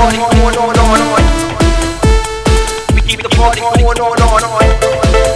party going on. We keep the party going on.